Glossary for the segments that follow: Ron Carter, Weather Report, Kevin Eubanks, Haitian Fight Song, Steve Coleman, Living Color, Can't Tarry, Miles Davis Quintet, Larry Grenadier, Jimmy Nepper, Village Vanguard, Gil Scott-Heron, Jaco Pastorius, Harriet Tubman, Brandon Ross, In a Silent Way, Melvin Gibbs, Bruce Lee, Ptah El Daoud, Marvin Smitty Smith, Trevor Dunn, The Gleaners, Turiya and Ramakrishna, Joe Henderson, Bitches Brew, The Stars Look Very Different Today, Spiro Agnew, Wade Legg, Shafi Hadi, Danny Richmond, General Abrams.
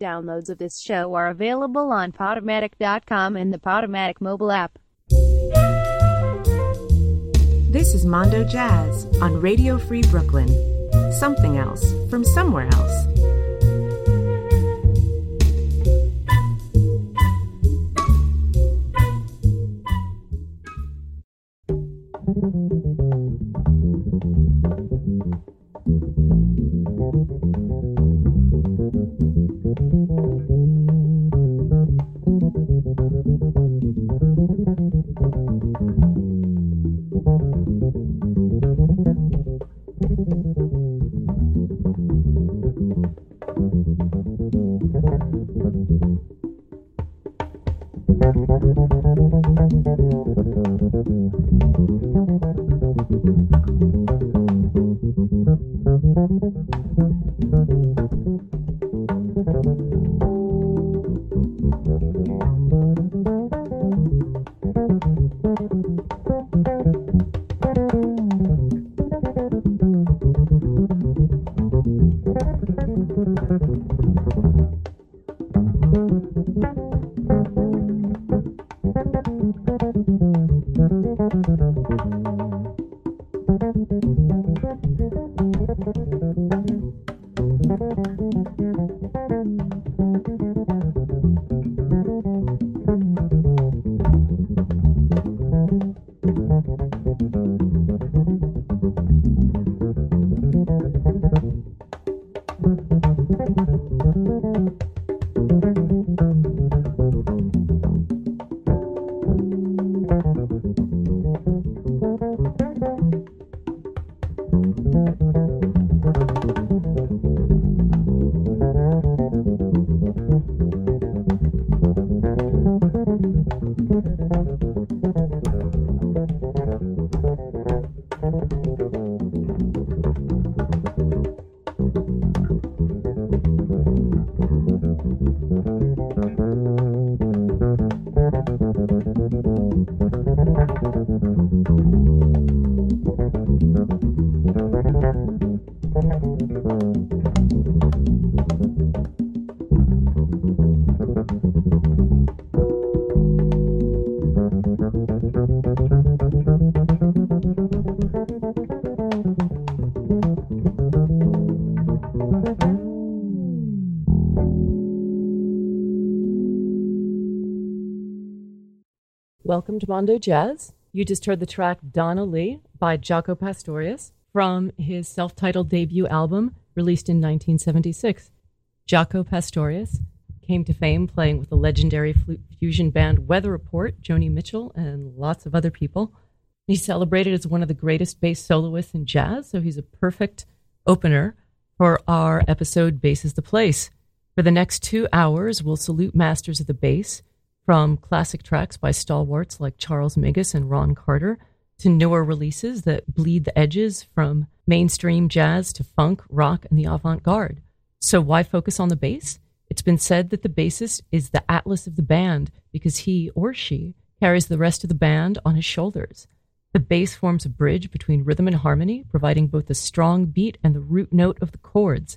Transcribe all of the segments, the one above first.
Downloads of this show are available on Podomatic.com and the Podomatic mobile app. This is Mondo Jazz on Radio Free Brooklyn. Something else from somewhere else. Welcome to Mondo Jazz. You just heard the track Donna Lee by Jaco Pastorius from his self-titled debut album released in 1976. Jaco Pastorius came to fame playing with the legendary flute fusion band Weather Report, Joni Mitchell, and lots of other people. He's celebrated as one of the greatest bass soloists in jazz, so he's a perfect opener for our episode Bass is the Place. For the next 2 hours, we'll salute masters of the bass, from classic tracks by stalwarts like Charles Mingus and Ron Carter to newer releases that bleed the edges from mainstream jazz to funk, rock, and the avant-garde. So why focus on the bass? It's been said that the bassist is the atlas of the band because he or she carries the rest of the band on his shoulders. The bass forms a bridge between rhythm and harmony, providing both the strong beat and the root note of the chords.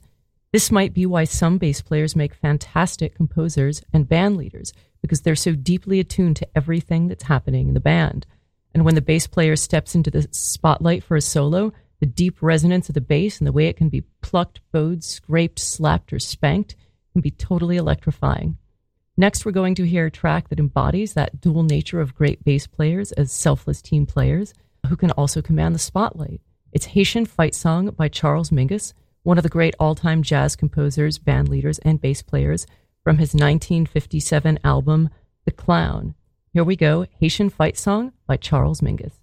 This might be why some bass players make fantastic composers and band leaders, because they're so deeply attuned to everything that's happening in the band. And when the bass player steps into the spotlight for a solo, the deep resonance of the bass and the way it can be plucked, bowed, scraped, slapped, or spanked can be totally electrifying. Next, we're going to hear a track that embodies that dual nature of great bass players as selfless team players who can also command the spotlight. It's Haitian Fight Song by Charles Mingus, one of the great all-time jazz composers, band leaders, and bass players, from his 1957 album, The Clown. Here we go, Haitian Fight Song by Charles Mingus.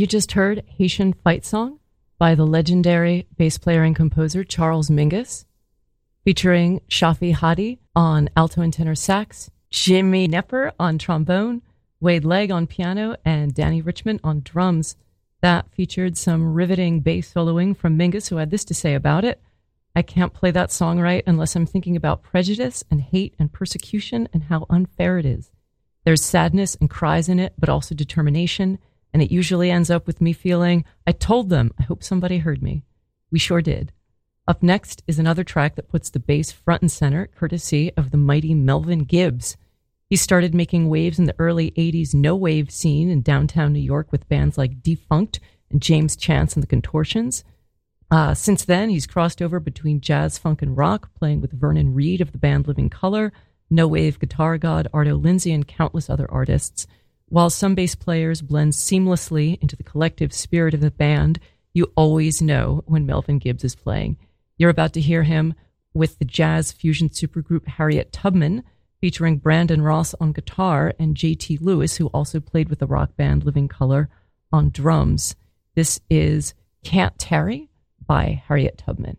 You just heard Haitian Fight Song by the legendary bass player and composer Charles Mingus, featuring Shafi Hadi on alto and tenor sax, Jimmy Nepper on trombone, Wade Legg on piano, and Danny Richmond on drums. That featured some riveting bass soloing from Mingus, who had this to say about it. I can't play that song right unless I'm thinking about prejudice and hate and persecution and how unfair it is. There's sadness and cries in it, but also determination, and it usually ends up with me feeling, I told them, I hope somebody heard me. We sure did. Up next is another track that puts the bass front and center, courtesy of the mighty Melvin Gibbs. He started making waves in the early 80s no-wave scene in downtown New York with bands like Defunkt and James Chance and the Contortions. Since then, he's crossed over between jazz, funk, and rock, playing with Vernon Reid of the band Living Color, no-wave guitar god Arto Lindsay, and countless other artists. While some bass players blend seamlessly into the collective spirit of the band, you always know when Melvin Gibbs is playing. You're about to hear him with the jazz fusion supergroup Harriet Tubman, featuring Brandon Ross on guitar and J.T. Lewis, who also played with the rock band Living Color, on drums. This is Can't Tarry by Harriet Tubman.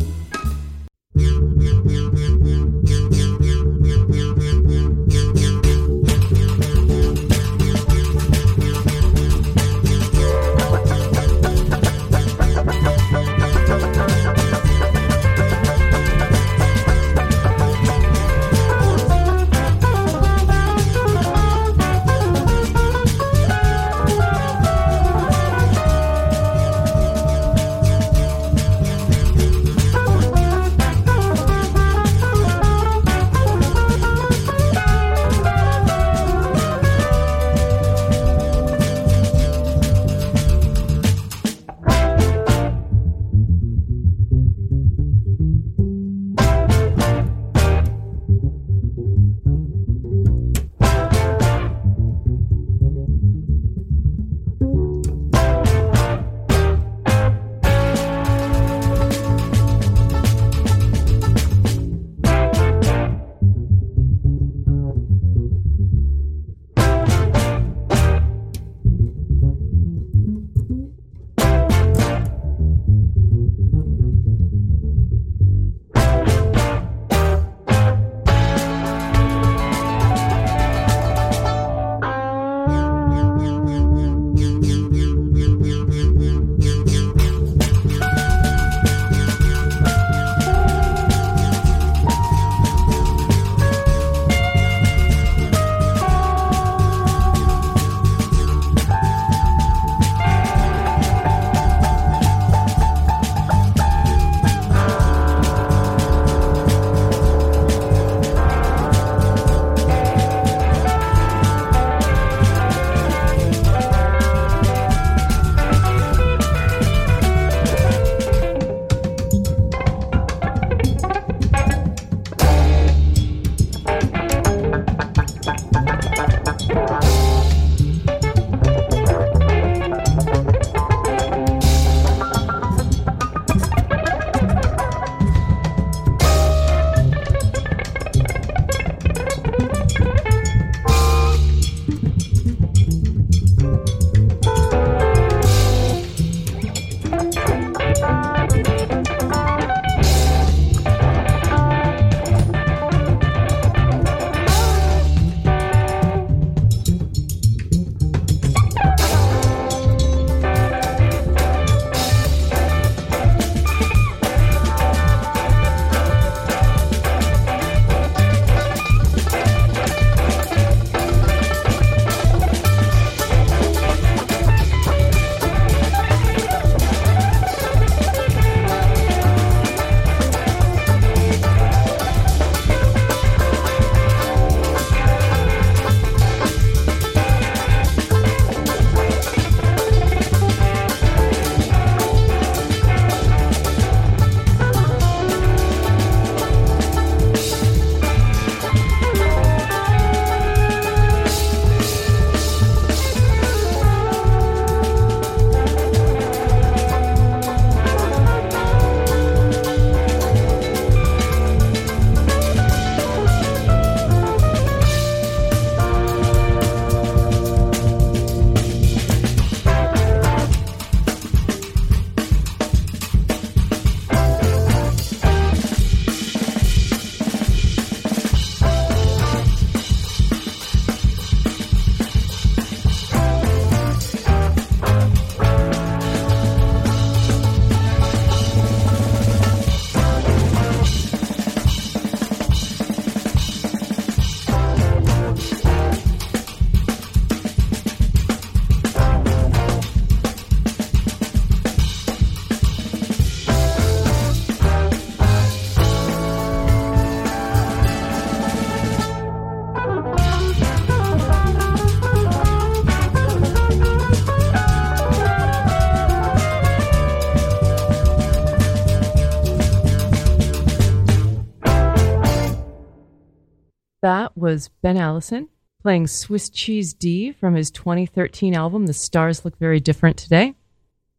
was Ben Allison playing Swiss Cheese D from his 2013 album, The Stars Look Very Different Today.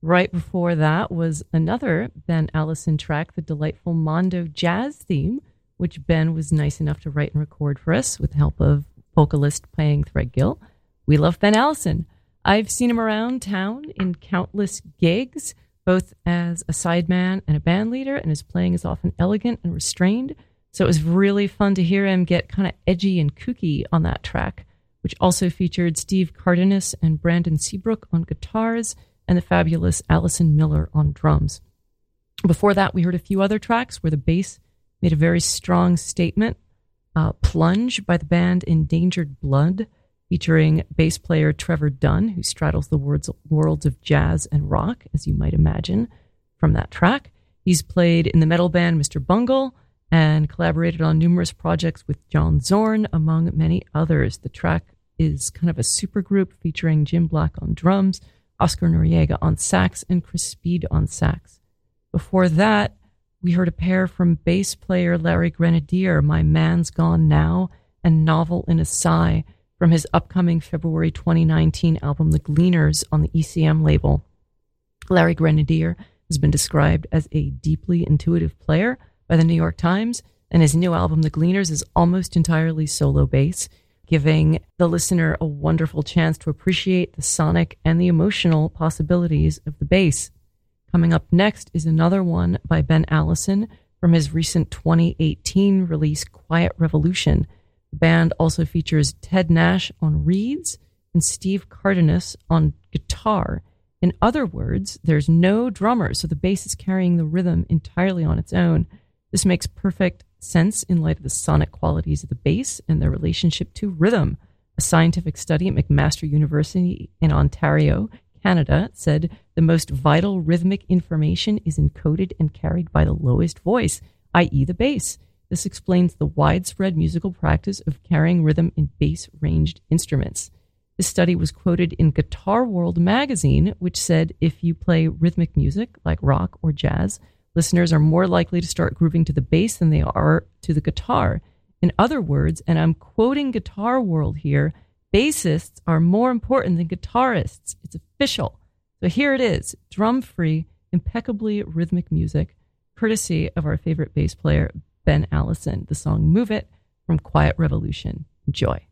Right before that was another Ben Allison track, the delightful Mondo Jazz theme, which Ben was nice enough to write and record for us with the help of vocalist playing Threadgill. We love Ben Allison. I've seen him around town in countless gigs, both as a sideman and a band leader, and his playing is often elegant and restrained. So it was really fun to hear him get kind of edgy and kooky on that track, which also featured Steve Cardenas and Brandon Seabrook on guitars and the fabulous Allison Miller on drums. Before that, we heard a few other tracks where the bass made a very strong statement. Plunge by the band Endangered Blood, featuring bass player Trevor Dunn, who straddles the worlds of jazz and rock, as you might imagine from that track. He's played in the metal band Mr. Bungle and collaborated on numerous projects with John Zorn, among many others. The track is kind of a supergroup featuring Jim Black on drums, Oscar Noriega on sax, and Chris Speed on sax. Before that, we heard a pair from bass player Larry Grenadier, My Man's Gone Now, and Novel in a Sigh, from his upcoming February 2019 album, The Gleaners, on the ECM label. Larry Grenadier has been described as a deeply intuitive player by the New York Times, and his new album, The Gleaners, is almost entirely solo bass, giving the listener a wonderful chance to appreciate the sonic and the emotional possibilities of the bass. Coming up next is another one by Ben Allison from his recent 2018 release, Quiet Revolution. The band also features Ted Nash on reeds and Steve Cardenas on guitar. In other words, there's no drummer, so the bass is carrying the rhythm entirely on its own. This makes perfect sense in light of the sonic qualities of the bass and their relationship to rhythm. A scientific study at McMaster University in Ontario, Canada, said the most vital rhythmic information is encoded and carried by the lowest voice, i.e. the bass. This explains the widespread musical practice of carrying rhythm in bass-ranged instruments. This study was quoted in Guitar World magazine, which said if you play rhythmic music like rock or jazz, listeners are more likely to start grooving to the bass than they are to the guitar. In other words, and I'm quoting Guitar World here, bassists are more important than guitarists. It's official. So here it is, drum-free, impeccably rhythmic music, courtesy of our favorite bass player, Ben Allison, the song Move It from Quiet Revolution. Enjoy.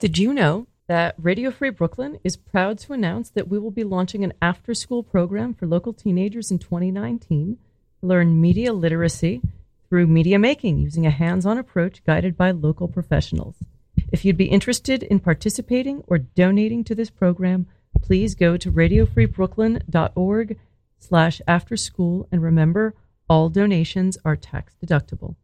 Did you know that Radio Free Brooklyn is proud to announce that we will be launching an after-school program for local teenagers in 2019 to learn media literacy through media making using a hands-on approach guided by local professionals. If you'd be interested in participating or donating to this program, please go to radiofreebrooklyn.org/afterschool. And remember, all donations are tax deductible.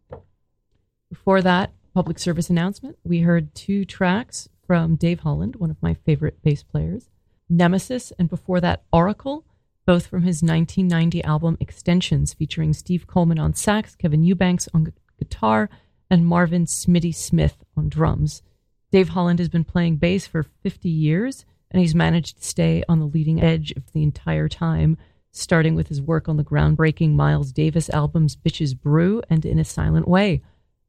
Before that public service announcement, we heard two tracks from Dave Holland, one of my favorite bass players, Nemesis, and before that, Oracle, both from his 1990 album Extensions, featuring Steve Coleman on sax, Kevin Eubanks on guitar, and Marvin Smitty Smith on drums. Dave Holland has been playing bass for 50 years, and he's managed to stay on the leading edge of the entire time, starting with his work on the groundbreaking Miles Davis albums Bitches Brew and In a Silent Way.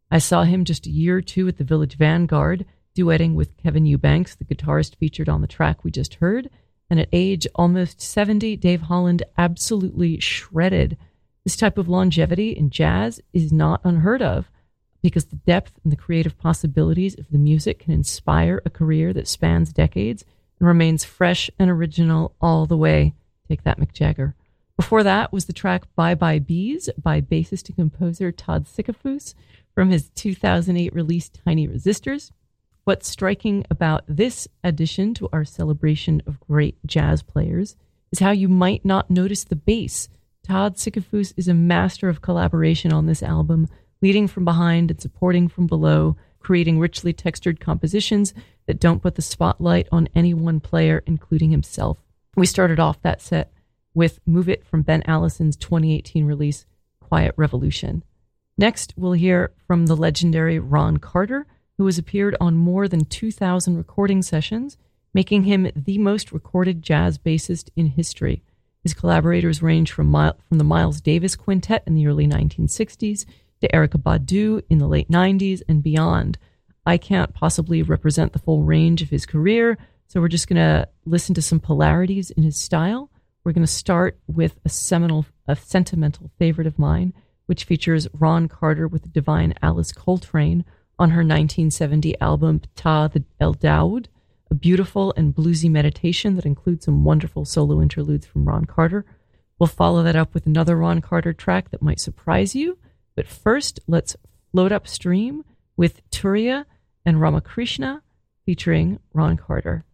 I saw him just a year or two at the Village Vanguard, duetting with Kevin Eubanks, the guitarist featured on the track we just heard, and at age almost 70, Dave Holland absolutely shredded. This type of longevity in jazz is not unheard of, because the depth and the creative possibilities of the music can inspire a career that spans decades and remains fresh and original all the way. Take that, Mick Jagger. Before that was the track Bye Bye Bees by bassist and composer Todd Sickafoose from his 2008 release Tiny Resistors. What's striking about this addition to our celebration of great jazz players is how you might not notice the bass. Todd Sickafoose is a master of collaboration on this album, leading from behind and supporting from below, creating richly textured compositions that don't put the spotlight on any one player, including himself. We started off that set with Move It from Ben Allison's 2018 release, Quiet Revolution. Next, we'll hear from the legendary Ron Carter, who has appeared on more than 2,000 recording sessions, making him the most recorded jazz bassist in history. His collaborators range from the Miles Davis Quintet in the early 1960s to Erykah Badu in the late 90s and beyond. I can't possibly represent the full range of his career, so we're just going to listen to some polarities in his style. We're going to start with a sentimental favorite of mine, which features Ron Carter with the divine Alice Coltrane on her 1970 album Ptah El Daoud, a beautiful and bluesy meditation that includes some wonderful solo interludes from Ron Carter. We'll follow that up with another Ron Carter track that might surprise you. But first, let's float upstream with Turiya and Ramakrishna featuring Ron Carter.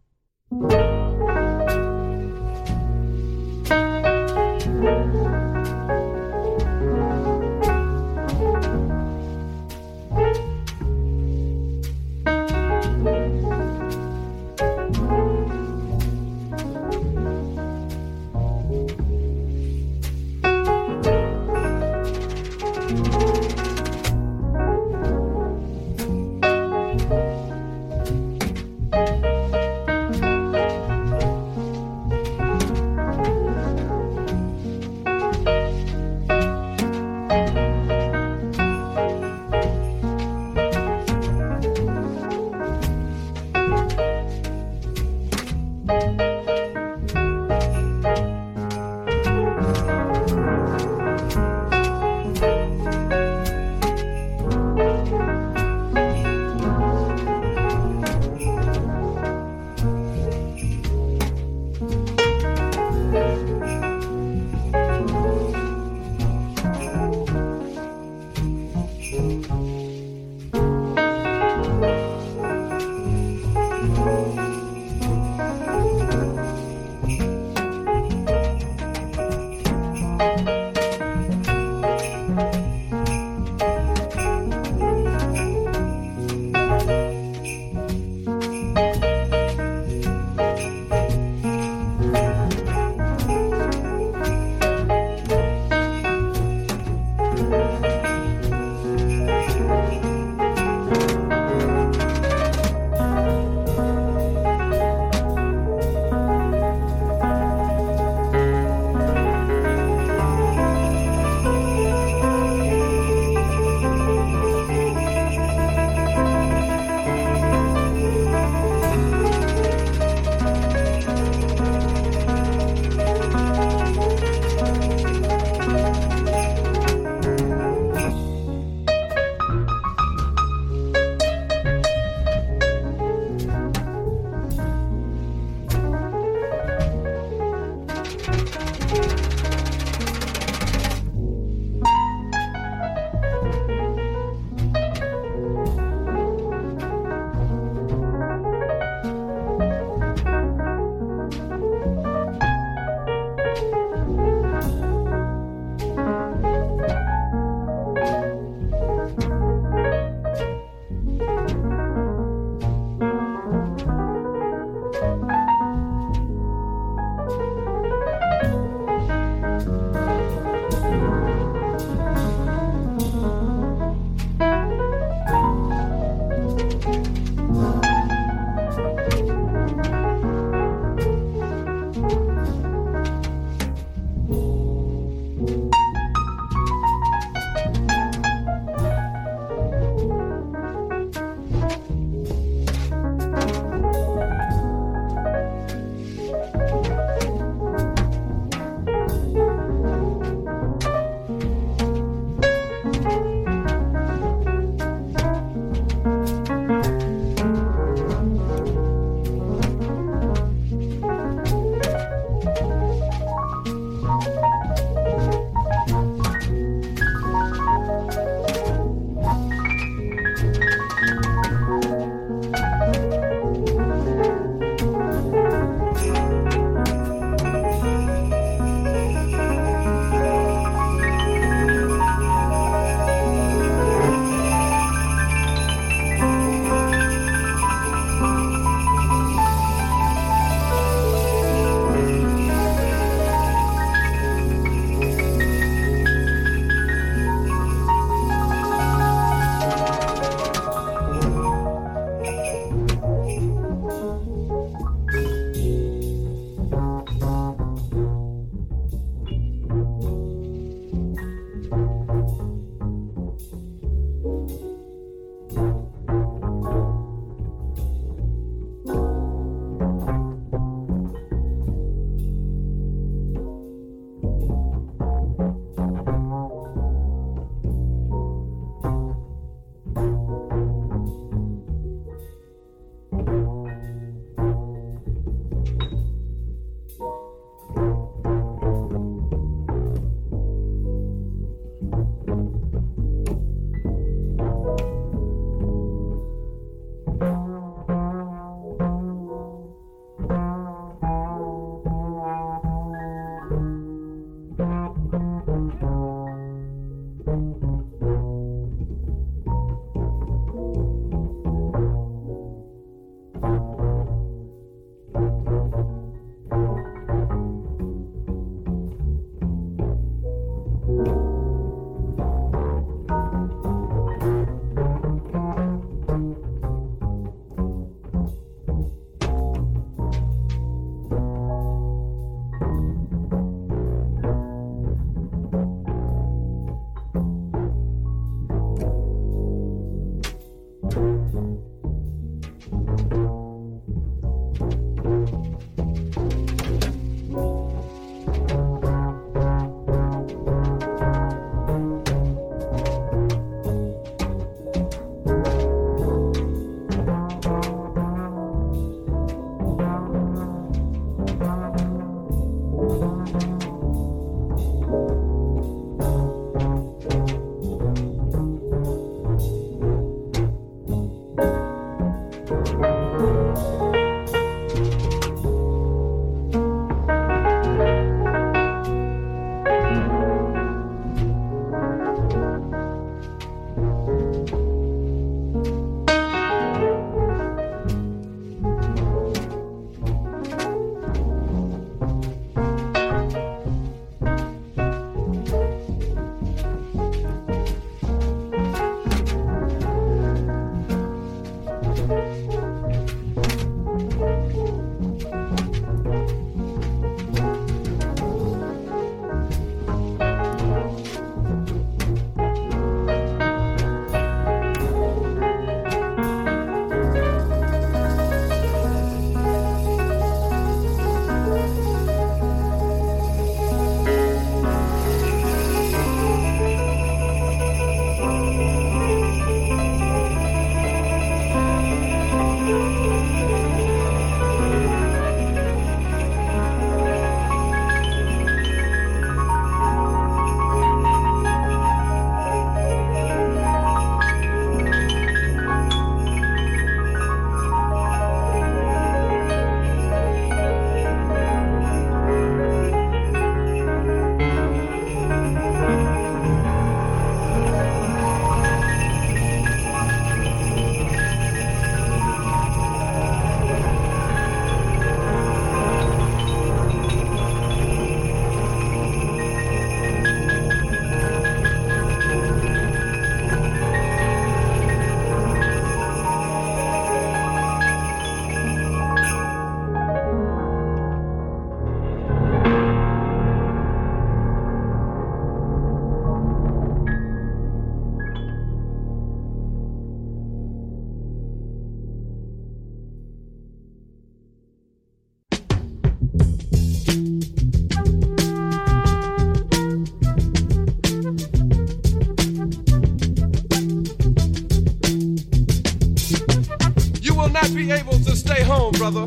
not be able to stay home, brother.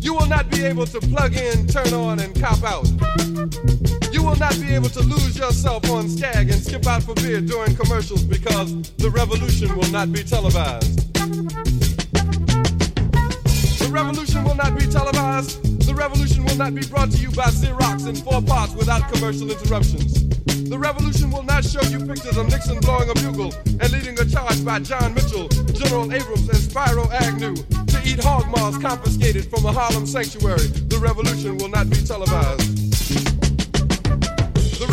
You will not be able to plug in, turn on, and cop out. You will not be able to lose yourself on Skag and skip out for beer during commercials because the revolution will not be televised. The revolution will not be televised. The revolution will not be brought to you by Xerox in 4 parts without commercial interruptions. The revolution will not show you pictures of Nixon blowing a bugle and leading a charge by John Mitchell, General Abrams, and Spiro Agnew to eat hog maws confiscated from a Harlem sanctuary. The revolution will not be televised. The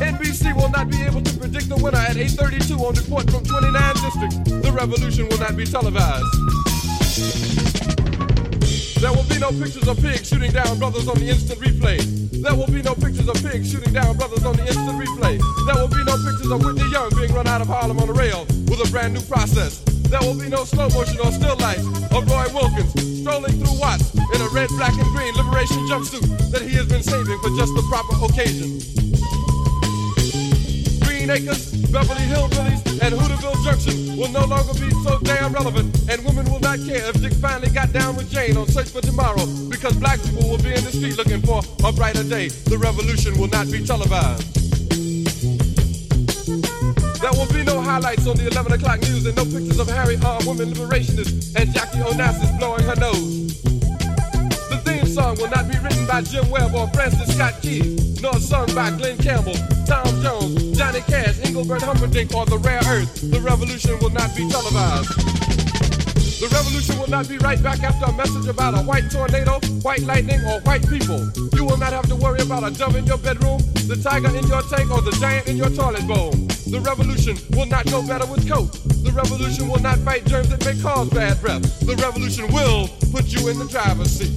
NBC will not be able to predict the winner at 8:32 on Report from 29 District. The revolution will not be televised. There will be no pictures of pigs shooting down brothers on the instant replay. There will be no pictures of pigs shooting down brothers on the instant replay. There will be no pictures of Whitney Young being run out of Harlem on a rail with a brand new process. There will be no slow motion or still life of Roy Wilkins strolling through Watts in a red, black, and green liberation jumpsuit that he has been saving for just the proper occasion. Green Acres, Beverly Hillbillies, and Hooterville Junction will no longer be so damn relevant, and women will not care if Dick finally got down with Jane on Search for Tomorrow, because black people will be in the street looking for a brighter day. The revolution will not be televised. There will be no highlights on the 11 o'clock news and no pictures of Harry R. Woman Liberationist and Jackie Onassis blowing her nose. The theme song will not be written by Jim Webb or Francis Scott Key, nor sung by Glenn Campbell, Tom Jones, Johnny Cash, Engelbert Humperdinck, or the Rare Earth. The revolution will not be televised. The revolution will not be right back after a message about a white tornado, white lightning, or white people. You will not have to worry about a dove in your bedroom, the tiger in your tank, or the giant in your toilet bowl. The revolution will not go better with coke. The revolution will not fight germs that may cause bad breath. The revolution will put you in the driver's seat.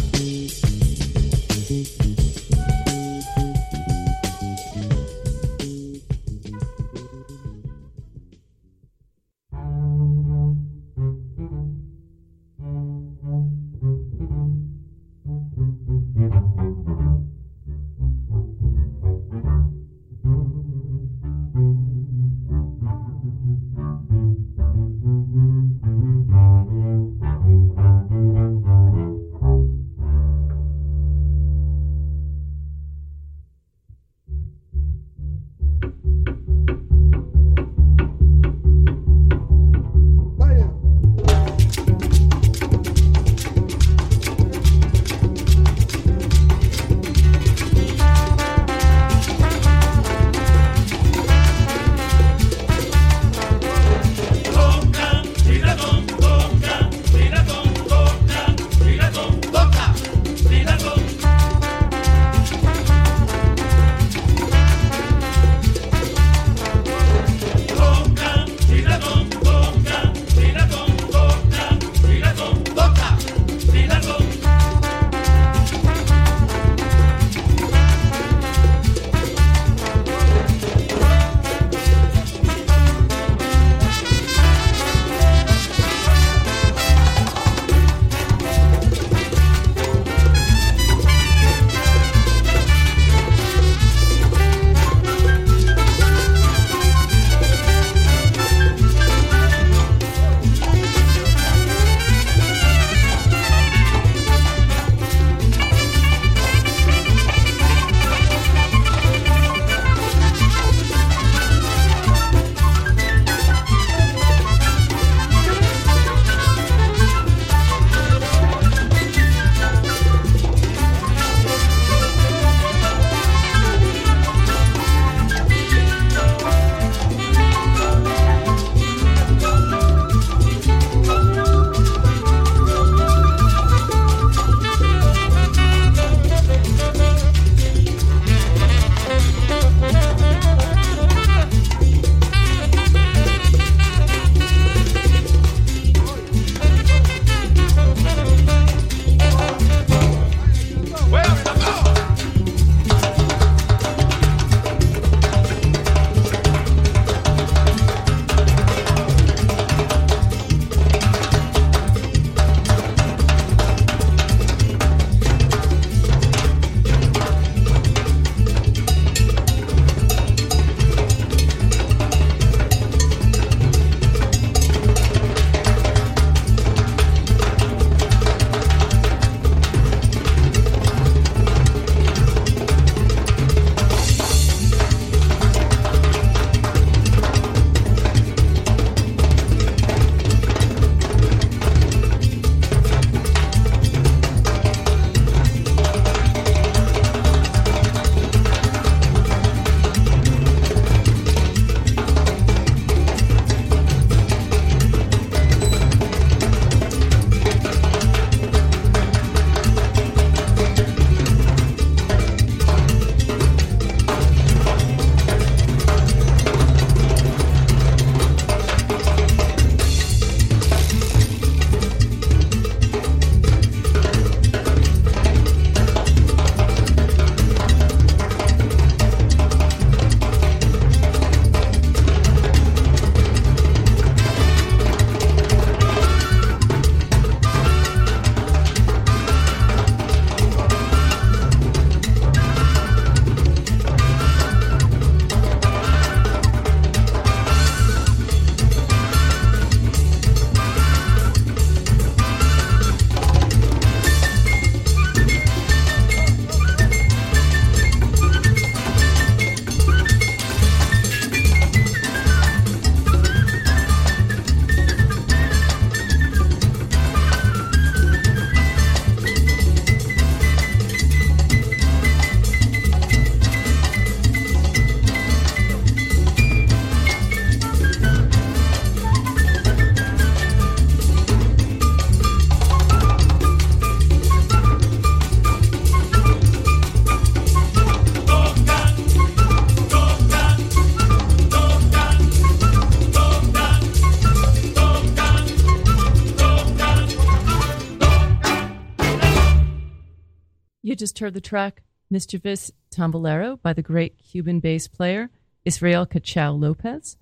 You just heard the track Mischievous Tambolero by the great Cuban bass player Israel Cachao Lopez.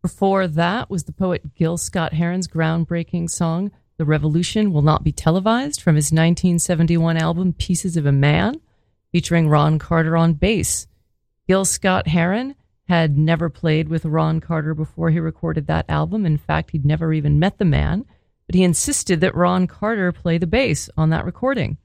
Before that was the poet Gil Scott-Heron's groundbreaking song The Revolution Will Not Be Televised from his 1971 album Pieces of a Man, featuring Ron Carter on bass. Gil Scott-Heron had never played with Ron Carter before he recorded that album. In fact, he'd never even met the man, but he insisted that Ron Carter play the bass on that recording.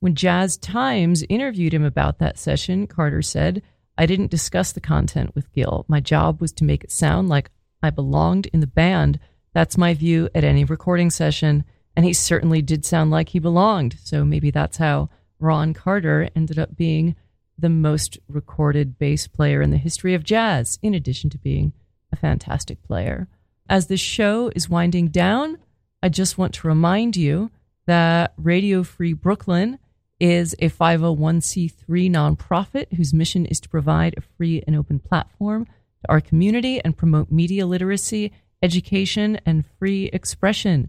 When Jazz Times interviewed him about that session, Carter said, "I didn't discuss the content with Gil. My job was to make it sound like I belonged in the band. That's my view at any recording session." And he certainly did sound like he belonged. So maybe that's how Ron Carter ended up being the most recorded bass player in the history of jazz, in addition to being a fantastic player. As this show is winding down, I just want to remind you that Radio Free Brooklyn is a 501c3 nonprofit whose mission is to provide a free and open platform to our community and promote media literacy, education, and free expression.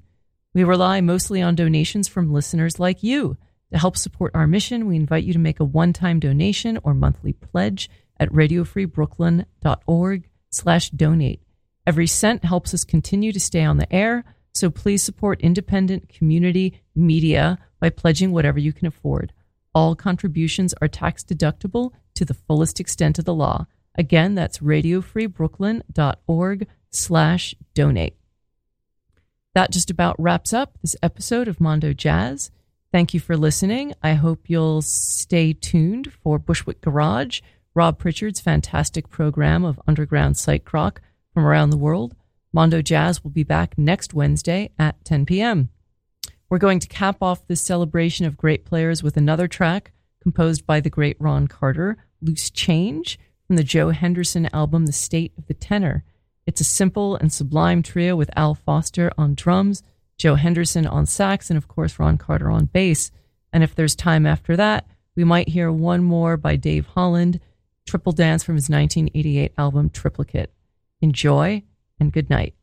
We rely mostly on donations from listeners like you. To help support our mission, we invite you to make a one-time donation or monthly pledge at radiofreebrooklyn.org/donate. Every cent helps us continue to stay on the air, so please support independent community media by pledging whatever you can afford. All contributions are tax-deductible to the fullest extent of the law. Again, that's radiofreebrooklyn.org/donate. That just about wraps up this episode of Mondo Jazz. Thank you for listening. I hope you'll stay tuned for Bushwick Garage, Rob Pritchard's fantastic program of underground psych rock from around the world. Mondo Jazz will be back next Wednesday at 10 p.m. We're going to cap off this celebration of great players with another track composed by the great Ron Carter, Loose Change, from the Joe Henderson album The State of the Tenor. It's a simple and sublime trio with Al Foster on drums, Joe Henderson on sax, and of course Ron Carter on bass. And if there's time after that, we might hear one more by Dave Holland, Triple Dance from his 1988 album Triplicate. Enjoy and good night.